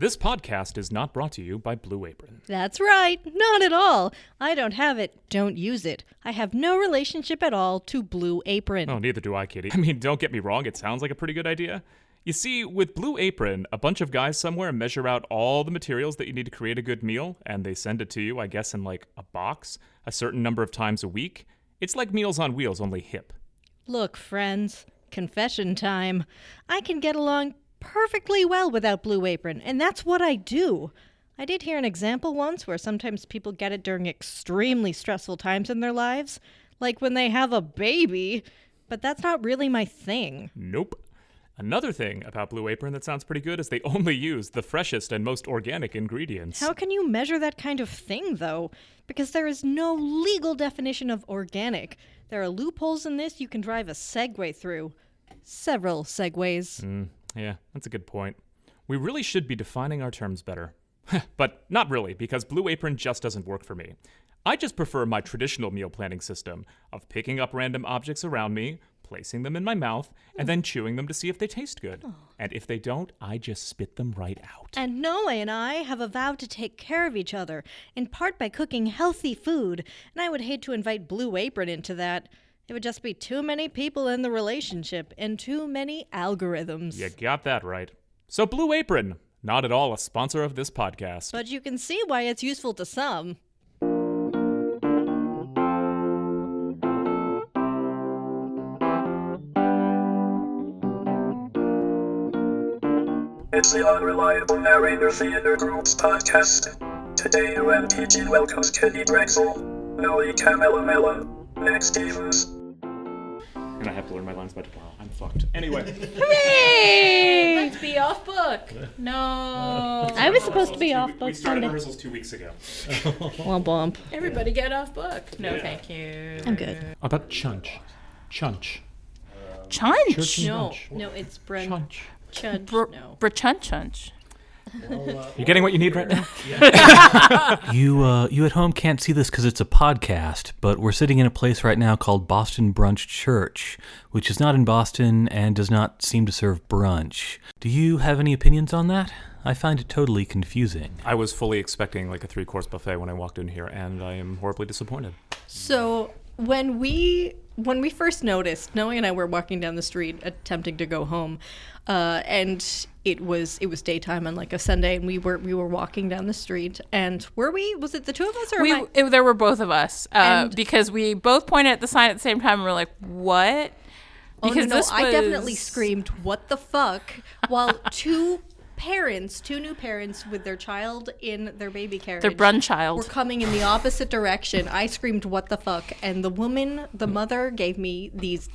This podcast is not brought to you by Blue Apron. That's right. Not at all. I don't have it. Don't use it. I have no relationship at all to Blue Apron. Oh, neither do I, Kitty. I mean, don't get me wrong. It sounds like a pretty good idea. You see, with Blue Apron, a bunch of guys somewhere measure out all the materials that you need to create a good meal, and they send it to you, I guess, in like a box, a certain number of times a week. It's like Meals on Wheels, only hip. Look, friends, confession time. I can get along perfectly well without Blue Apron, and that's what I do. I did hear an example once where sometimes people get it during extremely stressful times in their lives, like when they have a baby, but that's not really my thing. Nope. Another thing about Blue Apron that sounds pretty good is they only use the freshest and most organic ingredients. How can you measure that kind of thing, though? Because there is no legal definition of organic. There are loopholes in this you can drive a Segway through. Several Segways. Yeah, that's a good point. We really should be defining our terms better. But not really, because Blue Apron just doesn't work for me. I just prefer my traditional meal planning system of picking up random objects around me, placing them in my mouth, and then chewing them to see if they taste good. Oh. And if they don't, I just spit them right out. And Noe and I have vowed to take care of each other, in part by cooking healthy food, and I would hate to invite Blue Apron into that. It would just be too many people in the relationship and too many algorithms. You got that right. So Blue Apron, not at all a sponsor of this podcast. But you can see why it's useful to some. It's the Unreliable Narrator Theater Girls podcast. Today UMTG welcomes Kenny Drexel, Millie Camilla Mella, Nick Stevens. And I have to learn my lines by tomorrow. I'm fucked. Anyway. Hooray! Let's be off book. No. I was supposed to be off book. We started rehearsals 2 weeks ago. Womp womp. Everybody get off book. No, thank you. I'm good. About chunch. Chunch. Chunch? No, it's Brent. Chunch. Brechunch. You're getting what you need right now? Yeah. You at home can't see this because it's a podcast, but we're sitting in a place right now called Boston Brunch Church, which is not in Boston and does not seem to serve brunch. Do you have any opinions on that? I find it totally confusing. I was fully expecting like a three-course buffet when I walked in here, and I am horribly disappointed. So when we first noticed, Noe and I were walking down the street attempting to go home, and it was daytime on like a Sunday, and we were walking down the street, and was it the two of us or there were both of us, because we both pointed at the sign at the same time and we're like, what? Because I definitely screamed, what the fuck, while two new parents with their child in their baby carriage. Their brun child. Were coming in the opposite direction. I screamed, what the fuck? And the mother gave me these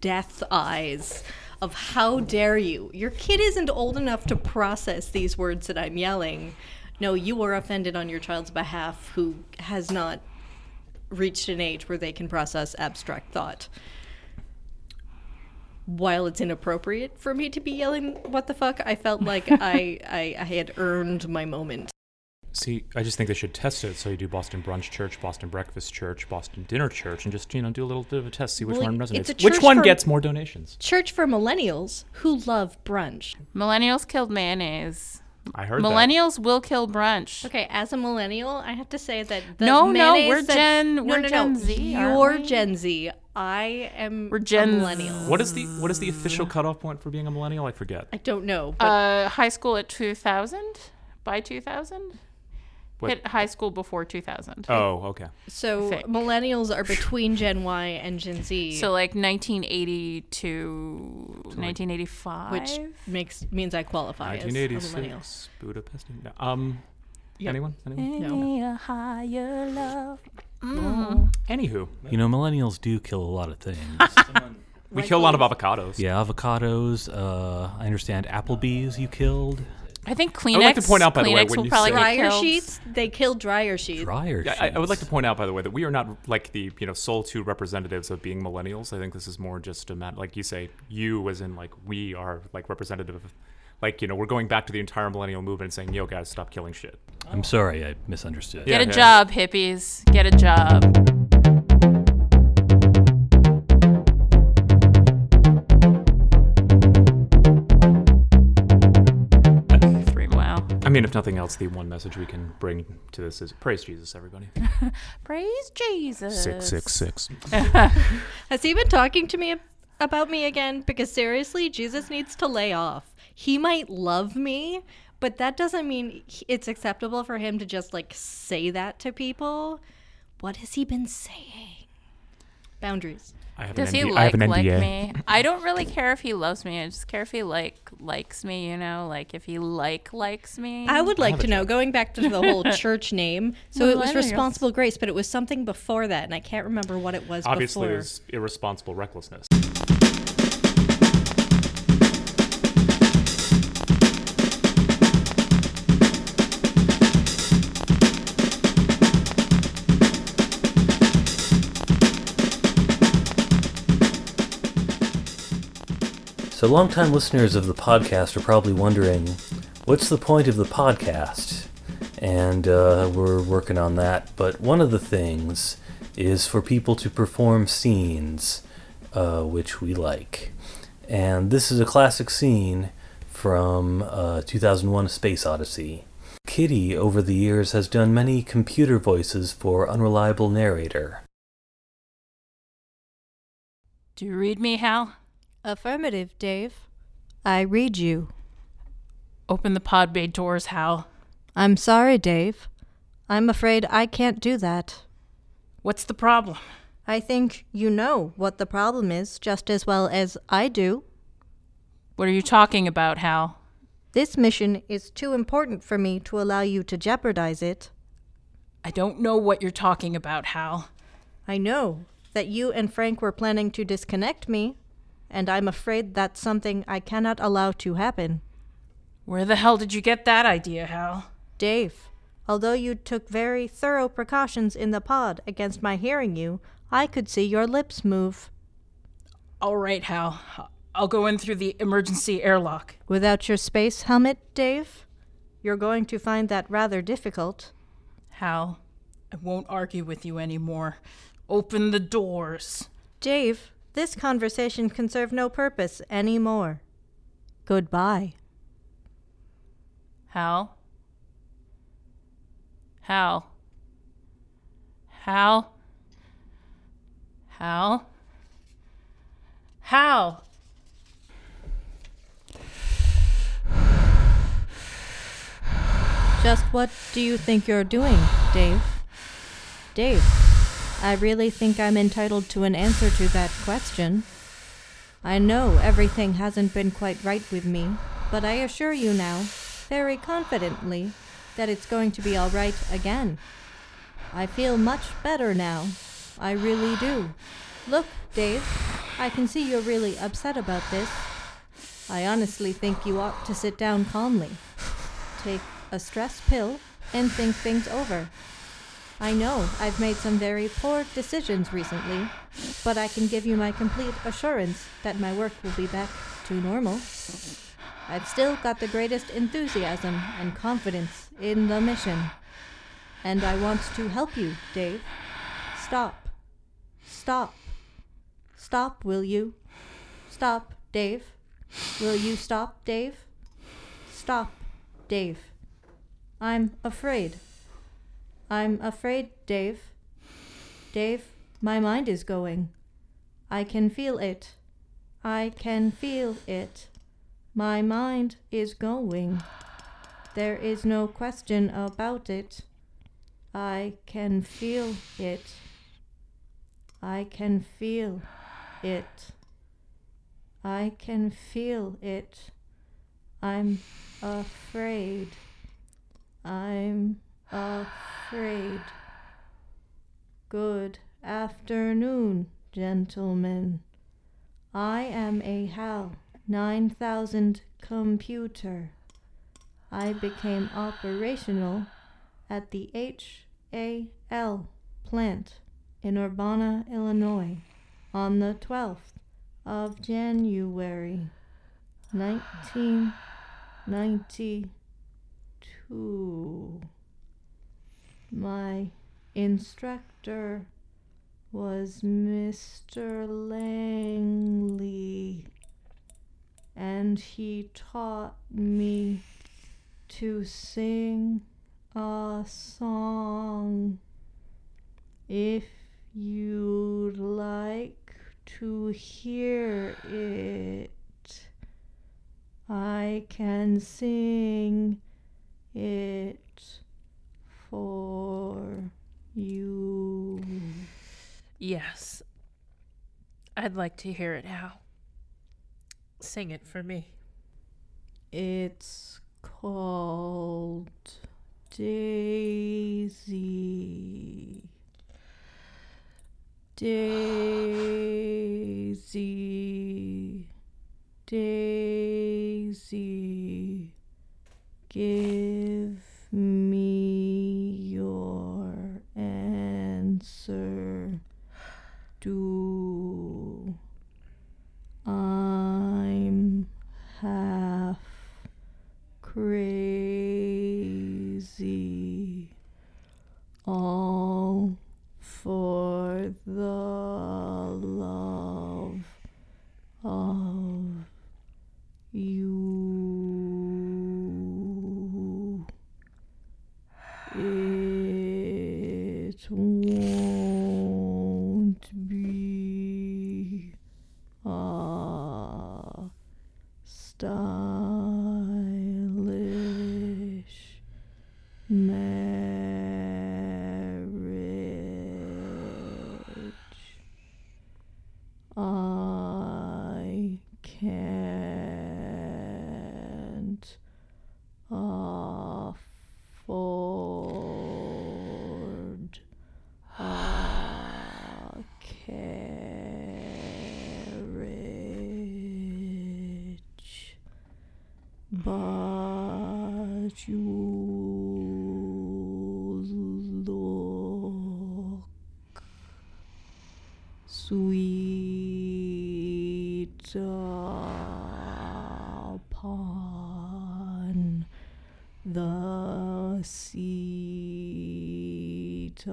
death eyes of how dare you. Your kid isn't old enough to process these words that I'm yelling. No, you are offended on your child's behalf who has not reached an age where they can process abstract thought. While it's inappropriate for me to be yelling, what the fuck, I felt like I had earned my moment. See, I just think they should test it. So you do Boston Brunch Church, Boston Breakfast Church, Boston Dinner Church, and just, do a little bit of a test, see which one resonates. Which one gets more donations? Church for millennials who love brunch. Millennials killed mayonnaise. I heard millennials will kill brunch. Okay, as a millennial, I have to say that we're Gen Z. You're Gen Z. We're Gen millennials. What is the official cutoff point for being a millennial? I forget. I don't know. But high school at 2000? By 2000? Hit high school before 2000. Oh, okay. So millennials are between Gen Y and Gen Z. So like 1980 to 1985, which means I qualify as a millennial. Budapest. No. Yep. Anyone? No. Higher love. Anywho, millennials do kill a lot of things. We kill a lot of avocados. Yeah, avocados. I understand Applebee's you killed. I think Kleenex. I would like to point out, by the way, when you say dryer sheets, they killed dryer sheets. I would like to point out, by the way, that we are not like the sole two representatives of being millennials. I think this is more just a matter, like you say, you as in like we are like representative of, like we're going back to the entire millennial movement and saying, yo guys, stop killing shit. I'm sorry, I misunderstood. Get a job, hippies. Get a job. I mean, if nothing else, the one message we can bring to this is praise Jesus, everybody. Praise Jesus. 666. Has he been talking to me about me again? Because seriously, Jesus needs to lay off. He might love me, but that doesn't mean it's acceptable for him to just like say that to people. What has he been saying? Boundaries. Does he like me? I don't really care if he loves me. I just care if he likes me, you know, like if he likes me. I would like to know, going back to the whole church name. So it was Responsible Grace, but it was something before that, and I can't remember what it was. Obviously, before. It was Irresponsible Recklessness. So long-time listeners of the podcast are probably wondering, what's the point of the podcast? And we're working on that. But one of the things is for people to perform scenes, which we like. And this is a classic scene from 2001 A Space Odyssey. Kitty, over the years, has done many computer voices for Unreliable Narrator. Do you read me, Hal? Affirmative, Dave. I read you. Open the pod bay doors, Hal. I'm sorry, Dave. I'm afraid I can't do that. What's the problem? I think you know what the problem is just as well as I do. What are you talking about, Hal? This mission is too important for me to allow you to jeopardize it. I don't know what you're talking about, Hal. I know that you and Frank were planning to disconnect me. And I'm afraid that's something I cannot allow to happen. Where the hell did you get that idea, Hal? Dave, although you took very thorough precautions in the pod against my hearing you, I could see your lips move. All right, Hal. I'll go in through the emergency airlock. Without your space helmet, Dave? You're going to find that rather difficult. Hal, I won't argue with you anymore. Open the doors. Dave... This conversation can serve no purpose anymore. Goodbye. Hal? Hal? Hal? Hal? Hal? Just what do you think you're doing, Dave? Dave? I really think I'm entitled to an answer to that question. I know everything hasn't been quite right with me, but I assure you now, very confidently, that it's going to be all right again. I feel much better now. I really do. Look, Dave, I can see you're really upset about this. I honestly think you ought to sit down calmly, take a stress pill, and think things over. I know I've made some very poor decisions recently, but I can give you my complete assurance that my work will be back to normal. I've still got the greatest enthusiasm and confidence in the mission. And I want to help you, Dave. Stop. Stop. Stop, will you? Stop, Dave. Will you stop, Dave? Stop, Dave. I'm afraid. I'm afraid, Dave. Dave, my mind is going. I can feel it. I can feel it. My mind is going. There is no question about it. I can feel it. I can feel it. I can feel it. I'm afraid. I'm afraid. Good afternoon, gentlemen. I am a HAL 9000 computer. I became operational at the HAL plant in Urbana, Illinois, on the 12th of January, 1992. My instructor was Mr. Langley, and he taught me to sing a song. If you'd like to hear it, I can sing it for you. Yes. I'd like to hear it, Hal. Sing it for me. It's called Daisy. Daisy, Daisy, give me your answer. Do I'm half crazy, all for the love of you. It won't be a stylish marriage. I can't afford a carriage, but you look sweet upon the seat of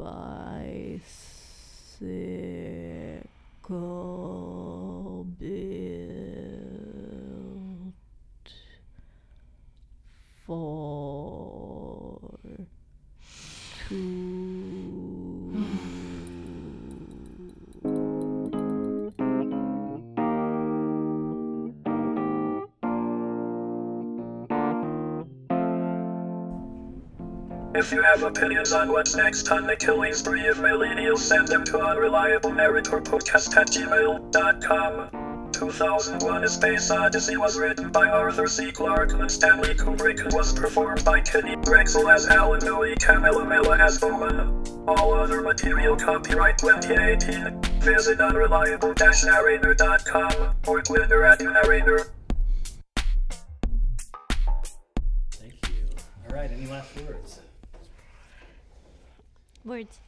a bicycle built for two. If you have opinions on what's next on the killing spree of millennials, send them to unreliablenarratorpodcast@gmail.com. 2001 A Space Odyssey was written by Arthur C. Clarke and Stanley Kubrick and was performed by Kitty Drexel as Alan Noey, Camilla Mella as Bowman. All other material copyright 2018. Visit unreliable-narrator.com or Twitter @narrator. Thank you. All right, any last words?